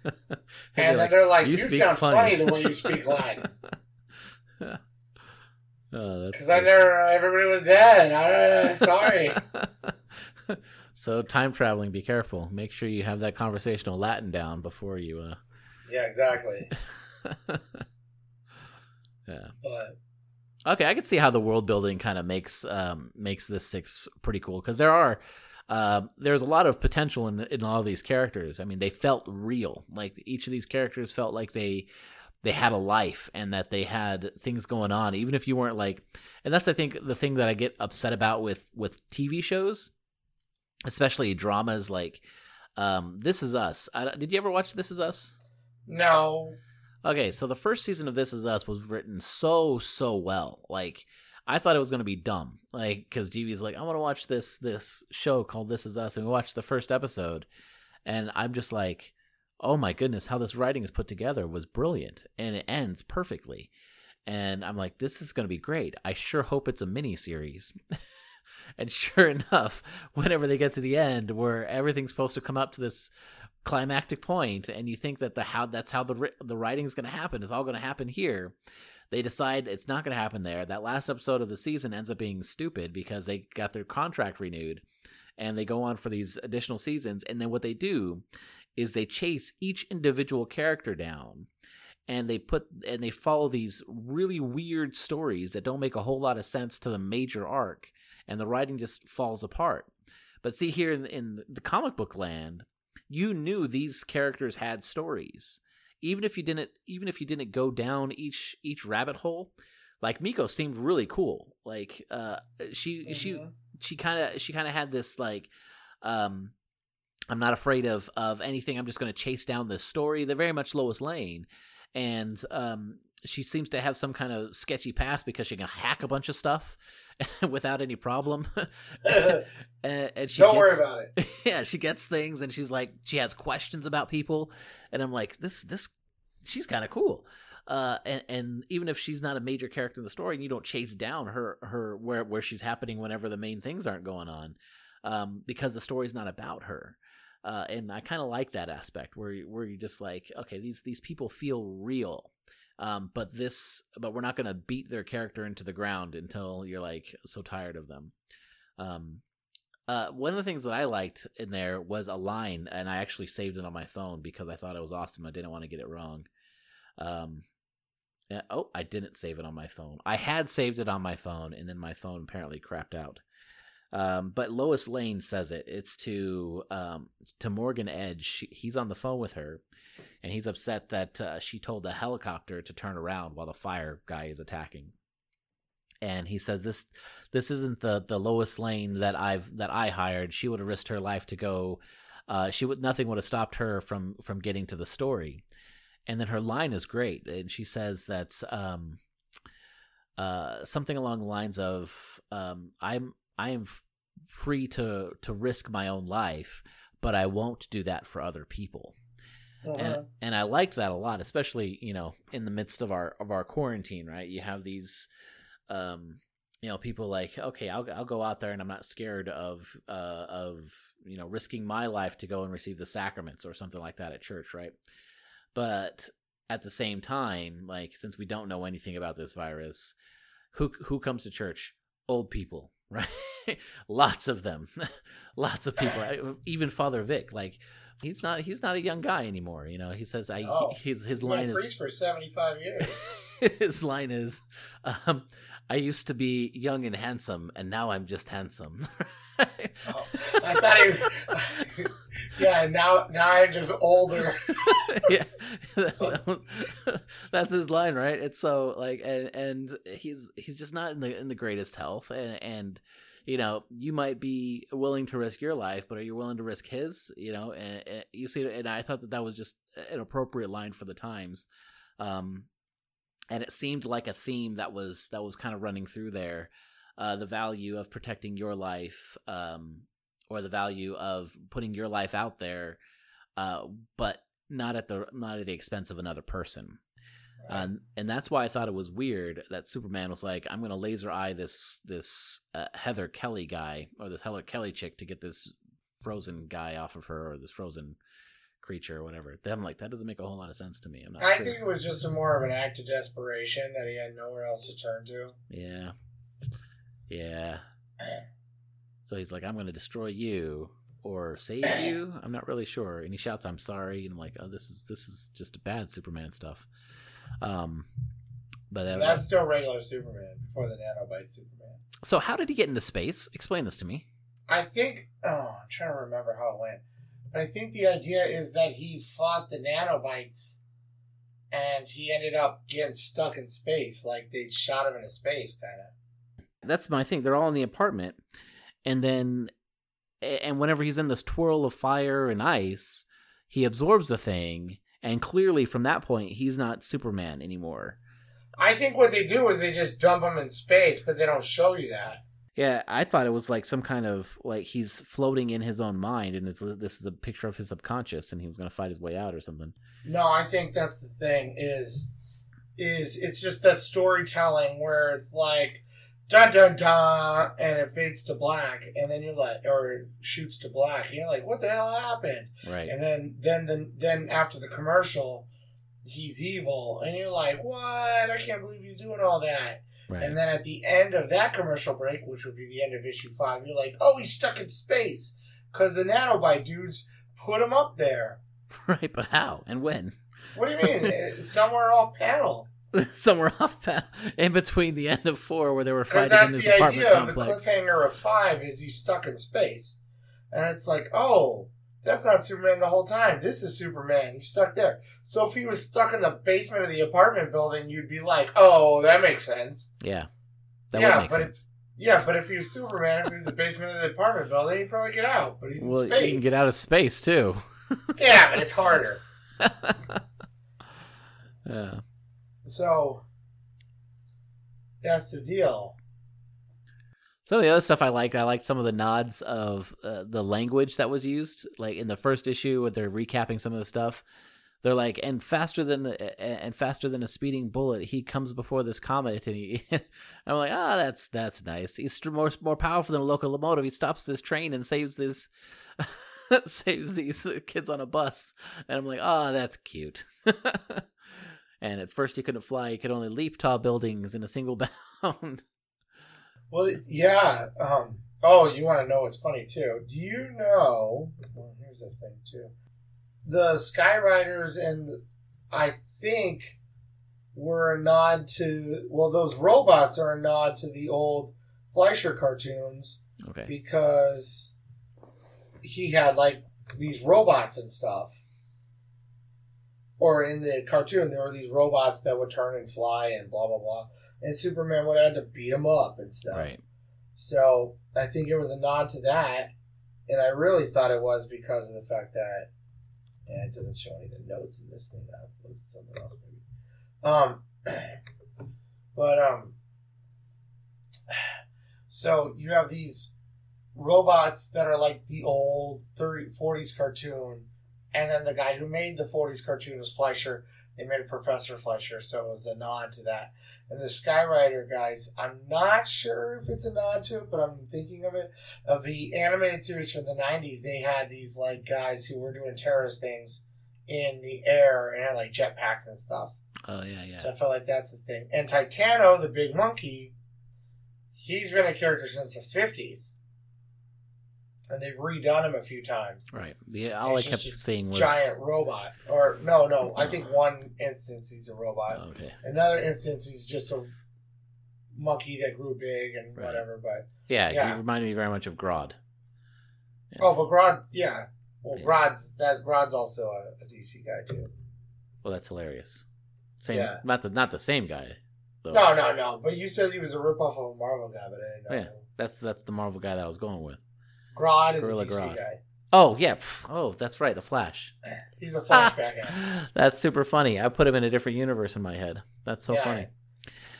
and like, then they're like, you, you sound funny. funny the way you speak Latin. Because oh, I never, uh, everybody was dead. I, uh, sorry. So time traveling, be careful. Make sure you have that conversational Latin down before you. Uh... Yeah, exactly. Yeah. But okay, I can see how the world building kind of makes um, makes this six pretty cool, because there are uh, there's a lot of potential in in all these characters. I mean, they felt real. Like, each of these characters felt like they. they had a life, and that they had things going on, even if you weren't like, and that's, I think, the thing that I get upset about with, with T V shows, especially dramas like, um, This Is Us. I, did you ever watch This Is Us? No. Okay. So the first season of This Is Us was written so, so well. Like, I thought it was going to be dumb. Like, cause G V's like, I want to watch this, this show called This Is Us. And we watched the first episode, and I'm just like, oh my goodness, how this writing is put together was brilliant, and it ends perfectly. And I'm like, this is going to be great. I sure hope it's a mini series. And sure enough, whenever they get to the end where everything's supposed to come up to this climactic point, and you think that the how that's how the the writing is going to happen, it's all going to happen here. They decide it's not going to happen there. That last episode of the season ends up being stupid, because they got their contract renewed, and they go on for these additional seasons. And then what they do is they chase each individual character down, and they put and they follow these really weird stories that don't make a whole lot of sense to the major arc, and the writing just falls apart. But see, here in, in the comic book land, you knew these characters had stories, even if you didn't even if you didn't go down each each rabbit hole. Like, Miko seemed really cool. Like, uh, she mm-hmm. she she kind of she kind of had this, like, um. I'm not afraid of, of anything. I'm just going to chase down this story. They're very much Lois Lane. And um, she seems to have some kind of sketchy past, because she can hack a bunch of stuff without any problem. and, and she Don't gets, worry about it. Yeah, she gets things, and she's like, she has questions about people. And I'm like, this, this, she's kind of cool. uh, and, and even if she's not a major character in the story, and you don't chase down her her where where she's happening whenever the main things aren't going on, um, because the story's not about her. Uh, and I kind of like that aspect where you, where you just like, okay, these these people feel real, um, but this but we're not going to beat their character into the ground until you're like so tired of them. Um, Uh, one of the things that I liked in there was a line, and I actually saved it on my phone because I thought it was awesome. I didn't want to get it wrong. Um, and, oh, I didn't save it on my phone. I had saved it on my phone, and then my phone apparently crapped out. Um, but Lois Lane says it. It's to um, to Morgan Edge. She, he's on the phone with her, and he's upset that uh, she told the helicopter to turn around while the fire guy is attacking. And he says, this this isn't the, the Lois Lane that I've that I hired. She would have risked her life to go. Uh, she would nothing would have stopped her from from getting to the story. And then her line is great, and she says that's um, uh, something along the lines of um, I'm I am free to to risk my own life, but I won't do that for other people. Uh-huh. And and I liked that a lot, especially you know in the midst of our of our quarantine, right? You have these. Um, you know, people like, okay, I'll I'll go out there and I'm not scared of uh of you know risking my life to go and receive the sacraments or something like that at church, right? But at the same time, like since we don't know anything about this virus, who who comes to church? Old people, right? Lots of them, lots of people. Even Father Vic, like he's not he's not a young guy anymore. You know, he says I oh, his his he line is preached for seventy-five years. His line is. Um, I used to be young and handsome, and now I'm just handsome. Oh, I thought he was, yeah, now now I'm just older. Yeah, that's, so. that was, that's his line, right? It's so like, and and he's he's just not in the in the greatest health, and and you know you might be willing to risk your life, but are you willing to risk his? You know, and, and you see, and I thought that that was just an appropriate line for the times. Um, And it seemed like a theme that was that was kind of running through there, uh, the value of protecting your life, um, or the value of putting your life out there, uh, but not at the not at the expense of another person. Right. Um, and that's why I thought it was weird that Superman was like, "I'm going to laser eye this this uh, Heather Kelly guy or this Heather Kelly chick to get this frozen guy off of her or this frozen." creature or whatever. I'm like, that doesn't make a whole lot of sense to me. I'm not I sure. think it was just a more of an act of desperation that he had nowhere else to turn to. Yeah. Yeah. So he's like, I'm going to destroy you or save you. I'm not really sure. And he shouts, I'm sorry. And I'm like, oh, this is this is just bad Superman stuff. Um, but that That's was... still regular Superman before the nanobite Superman. So how did he get into space? Explain this to me. I think, oh, I'm trying to remember how it went. But I think the idea is that he fought the nanobites and he ended up getting stuck in space. Like they shot him into space, kind of. That's my thing. They're all in the apartment. And then, and whenever he's in this twirl of fire and ice, he absorbs the thing. And clearly from that point, he's not Superman anymore. I think what they do is they just dump him in space, but they don't show you that. Yeah, I thought it was like some kind of, like he's floating in his own mind and it's, this is a picture of his subconscious and he was going to fight his way out or something. No, I think that's the thing is, is it's just that storytelling where it's like, dun dun dun, and it fades to black and then you're like, or it shoots to black and you're like, what the hell happened? Right. And then, then, then, then after the commercial, he's evil and you're like, what? I can't believe he's doing all that. Right. And then at the end of that commercial break, which would be the end of issue five, you're like, oh, he's stuck in space because the nanobite dudes put him up there. Right, but how and when? What do you mean? Somewhere off panel. Somewhere off panel. In between the end of four where they were fighting in this apartment complex. Because that's the idea of the cliffhanger of five is he's stuck in space. And it's like, oh, that's not Superman the whole time. This is Superman. He's stuck there. So if he was stuck in the basement of the apartment building, you'd be like, "Oh, that makes sense." Yeah, that yeah, would make but sense. It, yeah, but if he was Superman, if he was in the basement of the apartment building, he'd probably get out. But he's well, in space. He can get out of space too. Yeah, but it's harder. Yeah. So that's the deal. Some of the other stuff I liked, I liked some of the nods of uh, the language that was used. Like in the first issue, when they're recapping some of the stuff, They're like, and faster than and faster than a speeding bullet, he comes before this comet. And he, I'm like, ah, oh, that's that's nice. He's more more powerful than a locomotive. He stops this train and saves this saves these kids on a bus. And I'm like, ah, oh, that's cute. And at first he couldn't fly; he could only leap tall buildings in a single bound. Well, yeah. Um, oh, you want to know what's funny too? Do you know? Well, here's the thing too. The Skyriders, and I think, were a nod to... Well, those robots are a nod to the old Fleischer cartoons. Okay. Because he had, like, these robots and stuff. Or in the cartoon, there were these robots that would turn and fly and blah, blah, blah. And Superman would have to beat them up and stuff. Right. So I think it was a nod to that. And I really thought it was because of the fact that... And yeah, it doesn't show any of the notes in this thing. That looks something else, maybe. Um, but um, so you have these robots that are like the old thirty, forties cartoon, and then the guy who made the forties cartoon was Fleischer. They made a Professor Fleischer, so it was a nod to that. And the Skyrider guys, I'm not sure if it's a nod to it, but I'm thinking of it. Of the animated series from the nineties, they had these like guys who were doing terrorist things in the air and had like jetpacks and stuff. Oh, yeah, yeah. So I felt like that's the thing. And Titano, the big monkey, he's been a character since the fifties. And they've redone him a few times. Right. Yeah, all it's I kept saying was... giant robot. Or, no, no. I think one instance he's a robot. Okay. Another instance he's just a monkey that grew big and right. whatever, but... Yeah, yeah, you remind me very much of Grodd. Yeah. Oh, but Grodd, yeah. Well, yeah. Grodd's, that, Grodd's also a, a D C guy, too. Well, that's hilarious. Same, yeah. Not the not the same guy, though. No, no, no. But you said he was a ripoff of a Marvel guy, but I didn't know. Yeah, that's, that's the Marvel guy that I was going with. Grodd is Gorilla a D C Grodd. Guy. Oh, yeah. Oh, that's right. The Flash. He's a Flashback guy. That's super funny. I put him in a different universe in my head. That's so yeah. funny.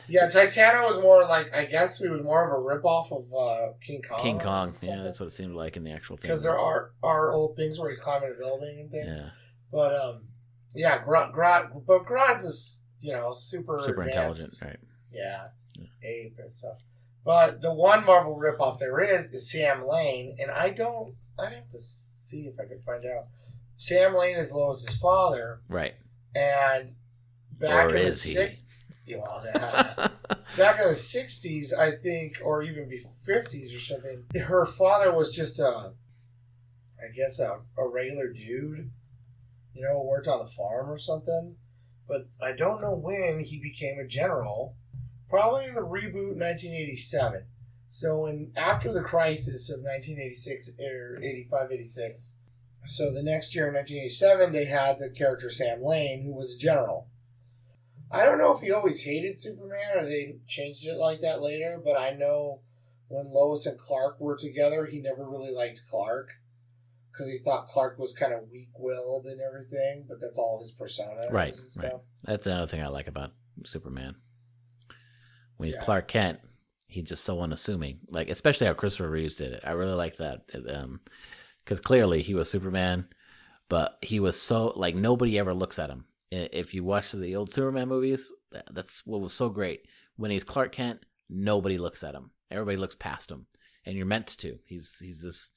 Yeah, Titano was more like, I guess we were more of a ripoff of uh, King Kong. King Kong. Yeah, that's what it seemed like in the actual thing. Because there are, are old things where he's climbing a building and things. Yeah. But, um, yeah, Grodd, Grodd, but Grodd's a, you know, super Super advanced, intelligent, right. Yeah, yeah. Ape and stuff. But the one Marvel ripoff there is is Sam Lane, and I don't. I'd have to see if I could find out. Sam Lane is Lois's father, right? And back or in is the six, you know, back in the sixties, I think, or even be fifties or something. Her father was just a, I guess, a, a regular dude, you know, worked on the farm or something. But I don't know when he became a general. Probably in the reboot nineteen eighty-seven. So in after the crisis of nineteen eighty-six or eighty-five eighty-six. So the next year in nineteen eighty-seven, they had the character Sam Lane, who was a general. I don't know if he always hated Superman or they changed it like that later, but I know when Lois and Clark were together, he never really liked Clark because he thought Clark was kind of weak-willed and everything, but that's all his persona right, and stuff. Right. That's another thing I like about Superman. When he's yeah. Clark Kent, he's just so unassuming. Like, especially how Christopher Reeves did it. I really like that. Um, because clearly he was Superman, but he was so, like, nobody ever looks at him. If you watch the old Superman movies, that's what was so great. When he's Clark Kent, nobody looks at him. Everybody looks past him. And you're meant to. He's he's this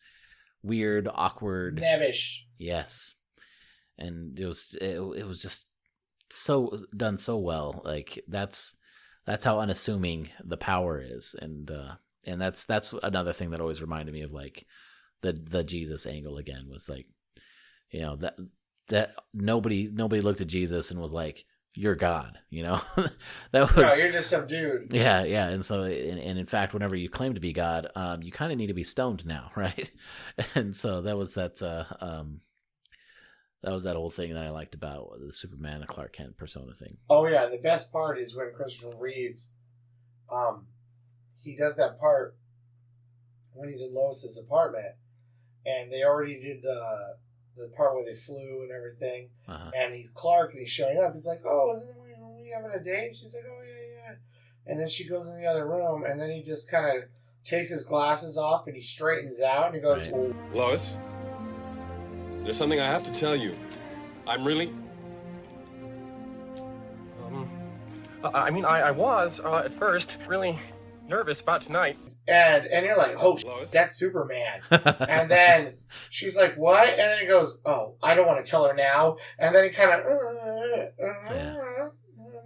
weird, awkward... Lavish. Yes. And it was it, it was just so done so well. Like, that's... That's how unassuming the power is, and uh, and that's that's another thing that always reminded me of like the the Jesus angle again was like, you know that that nobody nobody looked at Jesus and was like, "You're God," you know. That was no, you're just some dude. Yeah, yeah, and so and, and in fact, whenever you claim to be God, um, you kind of need to be stoned now, right? And so that was that uh, um. That was that old thing that I liked about the Superman and Clark Kent persona thing. Oh, yeah. The best part is when Christopher Reeves, um, he does that part when he's in Lois's apartment. And they already did the the part where they flew and everything. Uh-huh. And he's Clark and he's showing up. He's like, oh, isn't we, we having a date? And she's like, oh, yeah, yeah. And then she goes in the other room. And then he just kind of takes his glasses off and he straightens out. And he goes, right. Lois? There's something I have to tell you. I'm really, Uh, I mean, I, I was, uh, at first, really nervous about tonight. And and you're like, oh, Lois, that's Superman. And then she's like, what? And then he goes, oh, I don't want to tell her now. And then he kind of, uh, uh, yeah.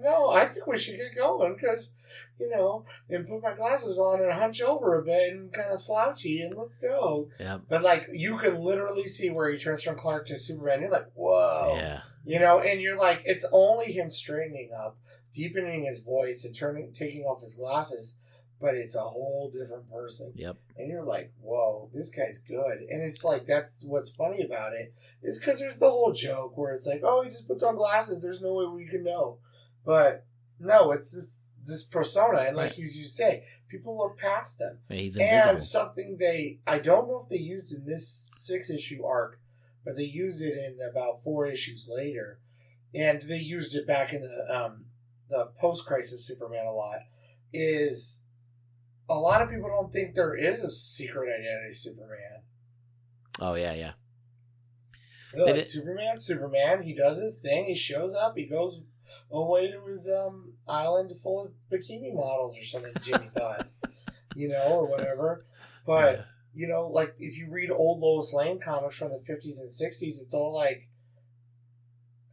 no, I think we should get going because, you know, and put my glasses on and hunch over a bit and kind of slouchy and let's go. Yep. But, like, you can literally see where he turns from Clark to Superman. You're like, whoa. Yeah. You know, and you're like, it's only him straightening up, deepening his voice and turning, taking off his glasses. But it's a whole different person. Yep. And you're like, whoa, this guy's good. And it's like, that's what's funny about it is because there's the whole joke where it's like, oh, he just puts on glasses. There's no way we can know. But no, it's this this persona. And like right. you, you say, people look past them. Yeah, he's invisible. And something they, I don't know if they used in this six issue arc, but they used it in about four issues later. And they used it back in the um, the post-crisis Superman a lot is... A lot of people don't think there is a secret identity Superman. Oh, yeah, yeah. They're like, it... Superman, Superman, he does his thing, he shows up, he goes away to his um, island full of bikini models or something, Jimmy thought, you know, or whatever. But, yeah. you know, like, if you read old Lois Lane comics from the fifties and sixties, it's all like,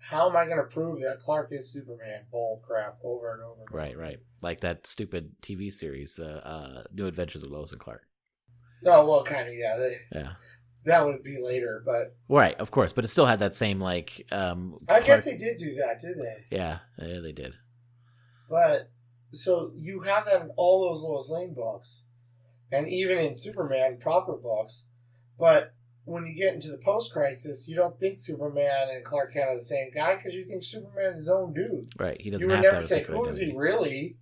how am I going to prove that Clark is Superman? Bull crap over and over. And right, over. right. Like that stupid T V series, the uh, New Adventures of Lois and Clark. Oh, well, kind of, yeah. They, yeah. That would be later, but... Right, of course. But it still had that same, like... Um, I Clark... guess they did do that, did they? Yeah, yeah, they did. But, so you have that in all those Lois Lane books. And even in Superman proper books. But... When you get into the post-crisis, you don't think Superman and Clark Kent are the same guy because you think Superman's his own dude. Right. He doesn't. You would have never to have say, "Who is he really?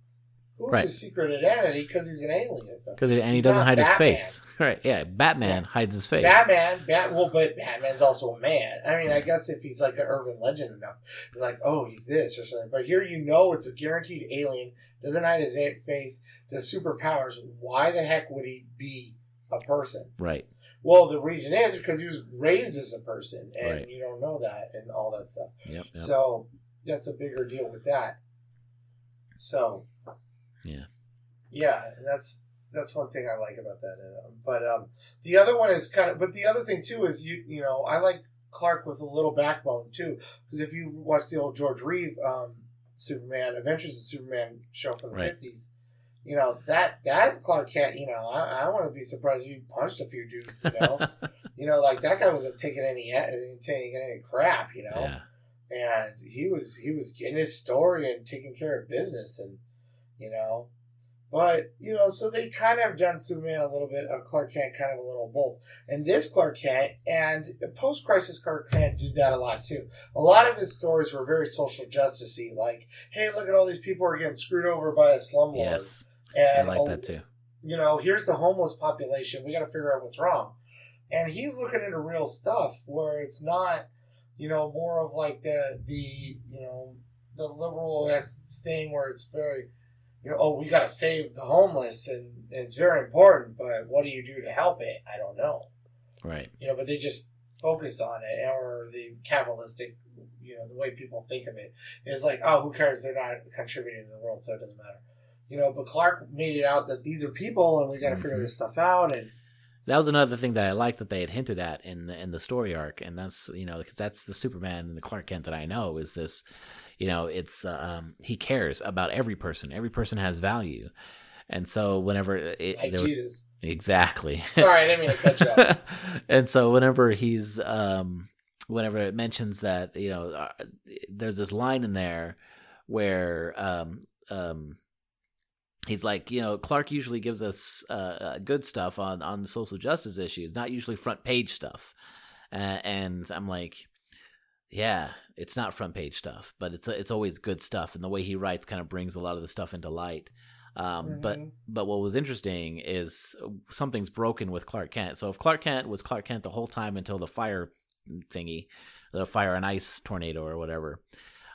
Who's right. his secret identity?" Because he's an alien. Because so. and he's he doesn't hide Batman. his face. Right. Yeah. Batman yeah. hides his face. Batman. Bat. Well, but Batman's also a man. I mean, yeah. I guess if he's like an urban legend enough, you're like, "Oh, he's this or something." But here, you know, it's a guaranteed alien. Doesn't hide his face. The superpowers. Why the heck would he be a person? Right. Well, the reason is because he was raised as a person, and right. you don't know that and all that stuff. Yep, yep. So that's a bigger deal with that. So, yeah, yeah, and that's that's one thing I like about that. But um, the other one is kind of. But the other thing too is you you know I like Clark with a little backbone too, because if you watch the old George Reeve um, Superman Adventures of Superman show from the fifties. Right. You know, that, that Clark Kent, you know, I, I wouldn't be surprised if you punched a few dudes, you know. You know, like, that guy wasn't taking any taking any crap, you know. Yeah. And he was he was getting his story and taking care of business and, you know. But, you know, so they kind of done Superman a little bit, of Clark Kent kind of a little both. And this Clark Kent, and post-crisis Clark Kent did that a lot, too. A lot of his stories were very social justice-y, like, hey, look at all these people who are getting screwed over by a slumlord. Yes. And I like that too. You know, here's the homeless population. We got to figure out what's wrong. And he's looking into real stuff where it's not, you know, more of like the the you know the liberal thing where it's very, you know, oh, we got to save the homeless and, and it's very important, but what do you do to help it? I don't know. Right. You know, but they just focus on it, or the capitalistic, you know, the way people think of it is like, oh, who cares? They're not contributing to the world, so it doesn't matter. You know, but Clark made it out that these are people, and we got to figure this stuff out. And that was another thing that I liked that they had hinted at in the, in the story arc, and that's you know because that's the Superman and the Clark Kent that I know is this, you know, it's um, he cares about every person. Every person has value, and so whenever it, like there was, Jesus, exactly. Sorry, I didn't mean to cut you off. And so whenever he's, um, whenever it mentions that you know, uh, there's this line in there where. Um, um, He's like, you know, Clark usually gives us uh, uh, good stuff on, on the social justice issues, not usually front page stuff. Uh, and I'm like, yeah, it's not front page stuff, but it's it's always good stuff. And the way he writes kind of brings a lot of the stuff into light. Um, mm-hmm. But but what was interesting is something's broken with Clark Kent. So if Clark Kent was Clark Kent the whole time until the fire thingy, the fire and ice tornado or whatever,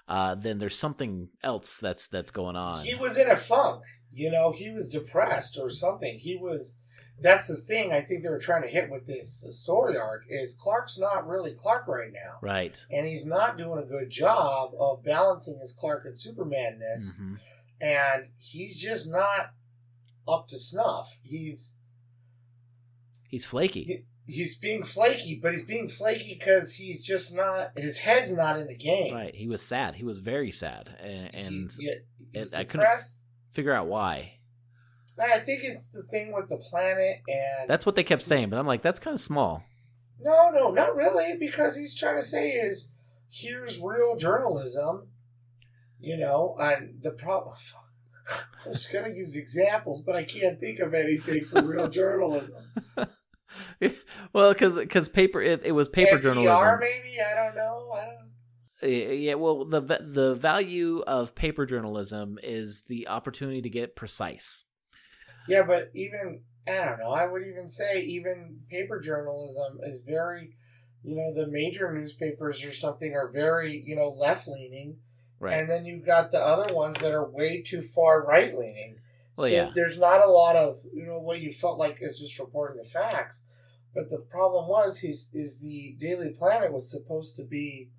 uh, then there's something else that's that's going on. He was in a funk. You know, he was depressed or something. He was, that's the thing I think they were trying to hit with this story arc is Clark's not really Clark right now. Right. And he's not doing a good job of balancing his Clark and Superman-ness. Mm-hmm. and he's just not up to snuff. He's he's flaky. He, he's being flaky, but he's being flaky because he's just not. His head's not in the game. Right. He was sad. He was very sad, and, and he, yeah, he's I couldn't figure out why. I think it's the thing with the planet, and that's what they kept saying. But I'm like, that's kind of small. No, no, not really, because he's trying to say is here's real journalism, you know. And the problem, I was going to use examples, but I can't think of anything for real journalism. Well, because because paper, it, it was paper N P R, journalism. P R, maybe, I don't know. I don't. Yeah, well, the the value of paper journalism is the opportunity to get precise. Yeah, but even, I don't know, I would even say even paper journalism is very, you know, the major newspapers or something are very, you know, left-leaning. Right. And then you've got the other ones that are way too far right-leaning. Well, so yeah. There's not a lot of, you know, what you felt like is just reporting the facts. But the problem was is, is the Daily Planet was supposed to be,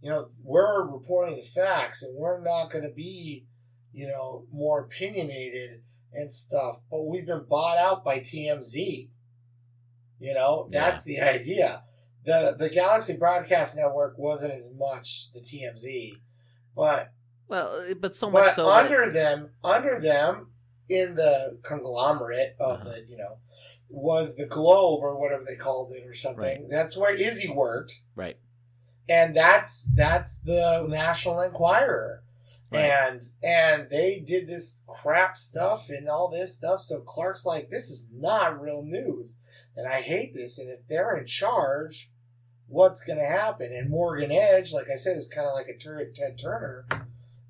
you know, we're reporting the facts and we're not going to be, you know, more opinionated and stuff, but we've been bought out by T M Z. You know, that's yeah. the idea. The the Galaxy Broadcast Network wasn't as much the T M Z, but well, but so much but so under that... them, under them in the conglomerate of uh-huh. the, you know, was the Globe or whatever they called it or something. Right. That's where Izzy worked, right? And that's that's the National Enquirer. Right. And and they did this crap stuff and all this stuff. So Clark's like, this is not real news. And I hate this. And if they're in charge, what's going to happen? And Morgan Edge, like I said, is kind of like a tur- Ted Turner.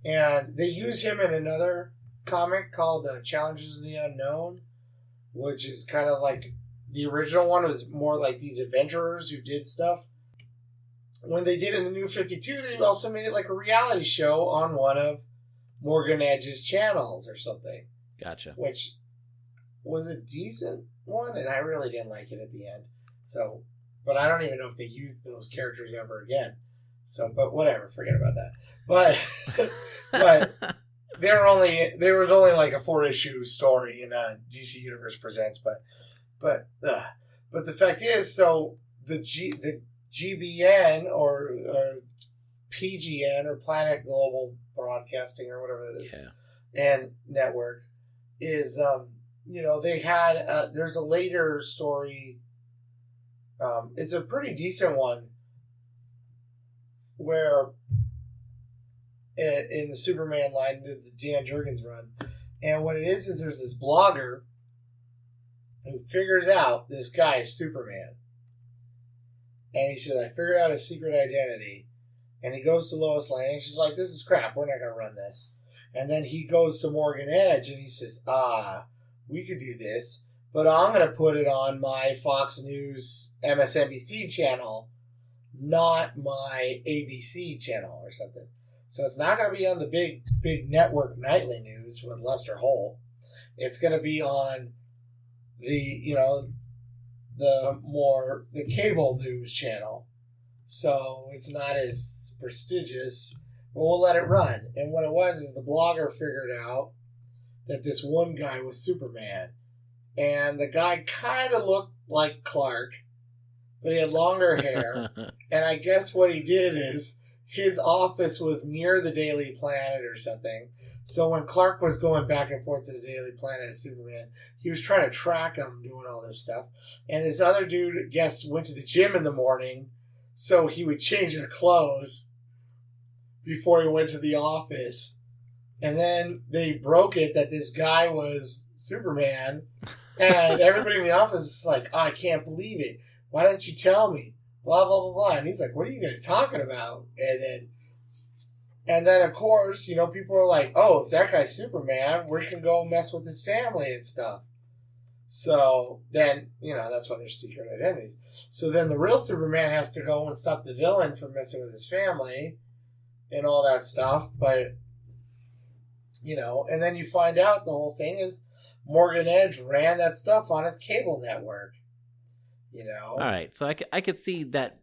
And they use him in another comic called uh, Challenges of the Unknown, which is kind of like the original one was more like these adventurers who did stuff. When they did in the New fifty-two, they also made it like a reality show on one of Morgan Edge's channels or something. Gotcha. Which was a decent one, and I really didn't like it at the end. So, but I don't even know if they used those characters ever again. So, but whatever, forget about that. But, but there only there was only like a four issue story in uh, D C Universe Presents. But, but, uh, but the fact is, so the G the. G B N or, or P G N or Planet Global Broadcasting or whatever it is, yeah. and network is, um, you know, they had, a, there's a later story. Um, it's a pretty decent one where in, in the Superman line, the Dan Jurgens run. And what it is, is there's this blogger who figures out this guy is Superman. And he said, I figured out his secret identity. And he goes to Lois Lane. And she's like, this is crap. We're not going to run this. And then he goes to Morgan Edge. And he says, ah, we could do this. But I'm going to put it on my Fox News M S N B C channel. Not my A B C channel or something. So it's not going to be on the big, big network nightly news with Lester Holt. It's going to be on the, you know... the more the cable news channel, so it's not as prestigious, but we'll let it run. And what it was is the blogger figured out that this one guy was Superman, and the guy kind of looked like Clark, but he had longer hair. And I guess what he did is his office was near the Daily Planet or something, so when Clark was going back and forth to the Daily Planet as Superman, he was trying to track him doing all this stuff. And this other dude, I guess, went to the gym in the morning, so he would change his clothes before he went to the office. And then they broke it that this guy was Superman. And everybody in the office is like, oh, I can't believe it. Why didn't you tell me? Blah, blah, blah, blah. And he's like, what are you guys talking about? And then... And then, of course, you know, people are like, oh, if that guy's Superman, we can go mess with his family and stuff. So then, you know, that's why there's secret identities. So then the real Superman has to go and stop the villain from messing with his family and all that stuff. But, you know, and then you find out the whole thing is Morgan Edge ran that stuff on his cable network, you know. All right. So I, I could see that.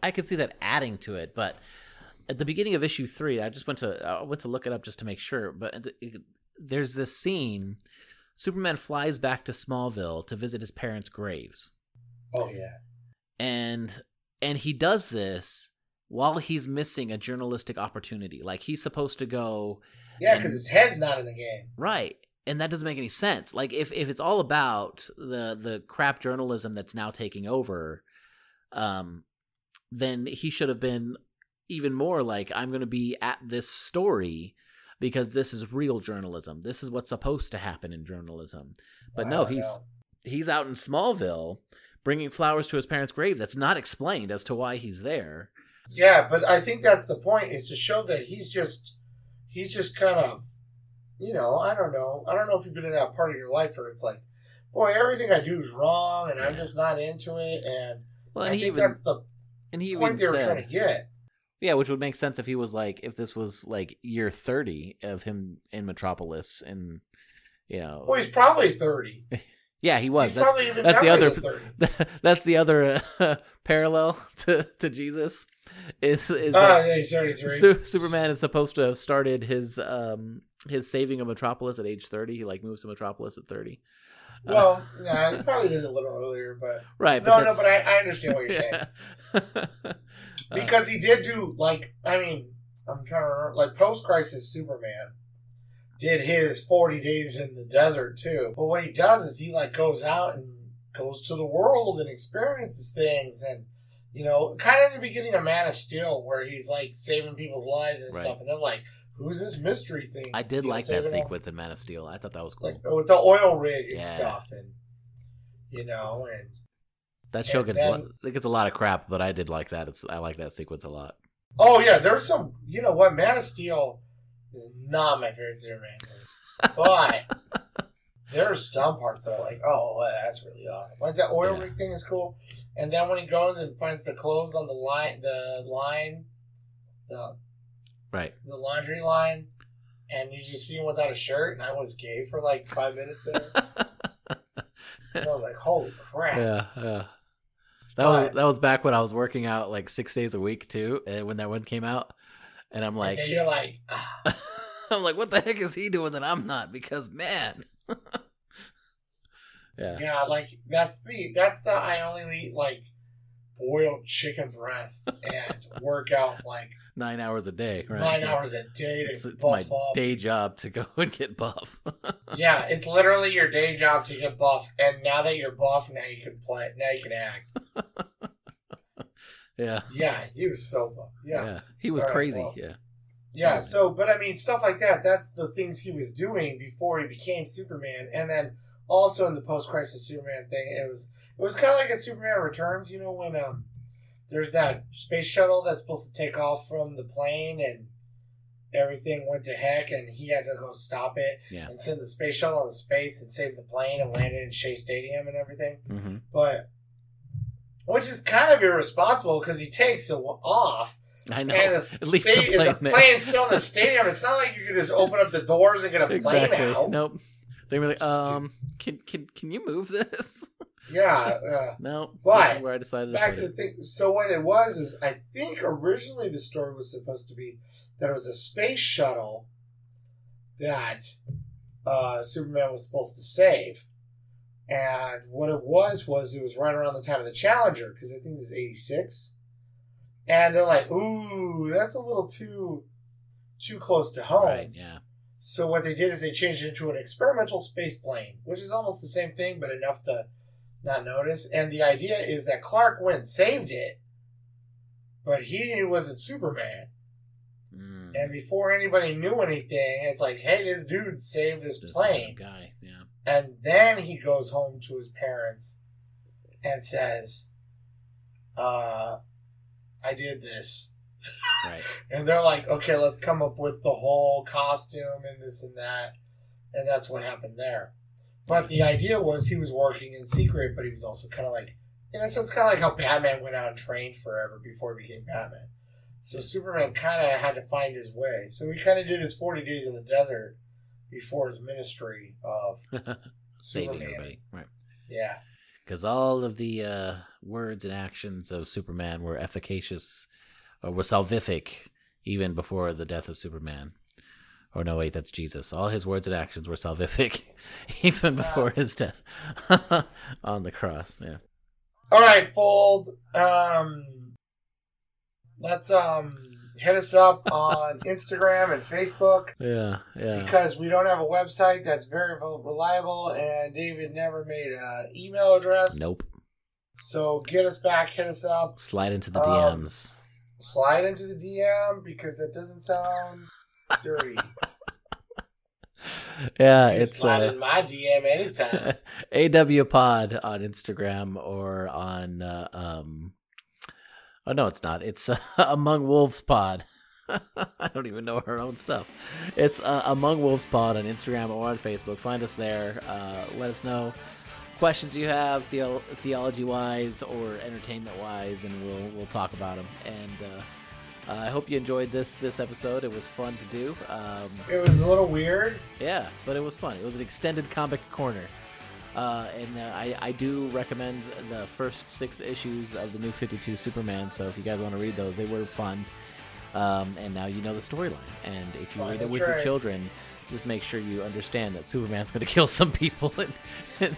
I could see that adding to it, but... at the beginning of issue three, I just went to I went to look it up just to make sure, but there's this scene. Superman flies back to Smallville to visit his parents' graves. Oh, yeah. And and he does this while he's missing a journalistic opportunity. Like, he's supposed to go... Yeah, because his head's not in the game. Right. And that doesn't make any sense. Like, if, if it's all about the, the crap journalism that's now taking over, um, then he should have been even more like, I'm going to be at this story... because this is real journalism. This is what's supposed to happen in journalism. But no, he's know. he's out in Smallville bringing flowers to his parents' grave. That's not explained as to why he's there. Yeah, but I think that's the point, is to show that he's just he's just kind of, you know, I don't know. I don't know if you've been in that part of your life where it's like, boy, everything I do is wrong, and yeah. I'm just not into it. And well, I and think even, that's the and he point they were said, trying to get. Yeah, which would make sense if he was like, if this was like year thirty of him in Metropolis, and you know, well, he's probably thirty. Yeah, he was. He's that's probably even that's the other. That's the other uh, parallel to, to Jesus is is uh, yeah, he's thirty-three. Su- Superman is supposed to have started his um his saving of Metropolis at age thirty. He like moves to Metropolis at thirty. Well, uh, nah, he probably did it a little earlier, but right. But no, no, but I, I understand what you're yeah. saying. Because he did do, like, I mean, I'm trying to remember, like, post-crisis Superman did his forty days in the desert, too. But what he does is he, like, goes out and goes to the world and experiences things. And, you know, kind of in the beginning of Man of Steel, where he's, like, saving people's lives and right. stuff. And they're like, who's this mystery thing? I did like that sequence in Man of Steel. I thought that was cool. Like, with the oil rig and yeah. stuff. And, you know, and... That show gets, then, it gets a lot of crap, but I did like that. It's, I like that sequence a lot. Oh, yeah. There's some... You know what? Man of Steel is not my favorite Superman movie. But there are some parts that are like, oh, well, that's really awesome. Like, that oil yeah. rig thing is cool. And then when he goes and finds the clothes on the line, the line, the, right. the laundry line, and you just see him without a shirt, and I was gay for like five minutes there. And I was like, holy crap. Yeah, yeah. That but, was that was back when I was working out like six days a week too, and when that one came out, and I'm like, and you're like, ah. I'm like, what the heck is he doing that I'm not? Because man, yeah, yeah, like that's the that's the I only eat like boiled chicken breast and work out like nine hours a day, right? Nine yeah. hours a day to it's buff my up. Day job to go and get buff. Yeah, it's literally your day job to get buff, and now that you're buff, now you can play. Now you can act. yeah, yeah, he was so buff. Yeah, yeah. he was All crazy. Right, well, yeah, yeah. So, but I mean, stuff like that. That's the things he was doing before he became Superman, and then also in the post-crisis Superman thing, it was. It was kind of like in Superman Returns, you know, when um, there's that space shuttle that's supposed to take off from the plane and everything went to heck and he had to go stop it yeah. and send the space shuttle into space and save the plane and land it in Shea Stadium and everything. Mm-hmm. But, which is kind of irresponsible because he takes it off. I know. And the, At least sta- the, plane the plane's still in the stadium. It's not like you can just open up the doors and get a exactly. plane out. Nope. They were like, um, can, can, can you move this? Yeah, uh, no. But this is where I decided back to, to the thing. So what it was is, I think originally the story was supposed to be that it was a space shuttle that uh, Superman was supposed to save, and what it was was it was right around the time of the Challenger, because I think this is eighty-six, and they're like, "Ooh, that's a little too too close to home." Right, yeah. So what they did is they changed it into an experimental space plane, which is almost the same thing, but enough to not notice. And the idea is that Clark Kent saved it, but he wasn't Superman. Mm. And before anybody knew anything, it's like, hey, this dude saved this, this plane. Guy. Yeah. And then he goes home to his parents and says, uh, I did this. Right. And they're like, okay, let's come up with the whole costume and this and that. And that's what happened there. But the idea was he was working in secret, but he was also kind of like, in a sense, kind of like how Batman went out and trained forever before he became Batman. So Superman kind of had to find his way. So he kind of did his forty days in the desert before his ministry of saving Superman. Everybody. Right. Yeah. Because all of the uh, words and actions of Superman were efficacious, or were salvific even before the death of Superman. Or no, wait, that's Jesus. All his words and actions were salvific, even before uh, his death on the cross. Yeah. All right, Fold. Um, let's um hit us up on Instagram and Facebook. Yeah, yeah. Because we don't have a website that's very reliable, and David never made an email address. Nope. So get us back, hit us up. Slide into the um, D Ms. Slide into the D M because that doesn't sound dirty. Yeah, it's slide uh, in my D M anytime. A W Pod on Instagram or on uh, um. Oh no, it's not. It's uh, Among Wolves Pod. I don't even know her own stuff. It's uh, Among Wolves Pod on Instagram or on Facebook. Find us there. Uh, let us know questions you have, the- theology wise or entertainment wise, and we'll we'll talk about them. And. Uh, Uh, I hope you enjoyed this this episode. It was fun to do. Um, it was a little weird. Yeah, but it was fun. It was an extended comic corner. Uh, and uh, I, I do recommend the first six issues of the New fifty-two Superman. So if you guys want to read those, they were fun. Um, and now you know the storyline. And if you oh, read it with right. your children, just make sure you understand that Superman's going to kill some people in,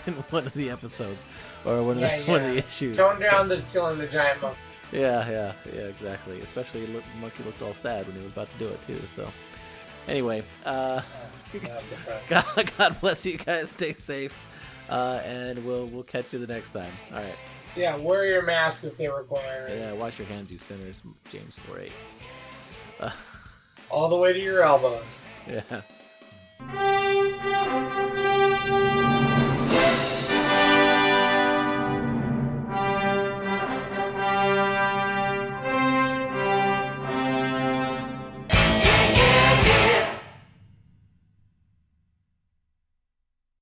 in one of the episodes or one, yeah, of, the, yeah. one of the issues. Tone down so. the killing the giant monkey. Yeah, yeah, yeah, exactly. Especially the monkey looked all sad when he was about to do it, too. So, anyway, uh, God, God bless you guys. Stay safe, uh, and we'll we'll catch you the next time. All right. Yeah, wear your mask if they require it. Yeah, wash your hands, you sinners. James four eight. Uh, all the way to your elbows. Yeah.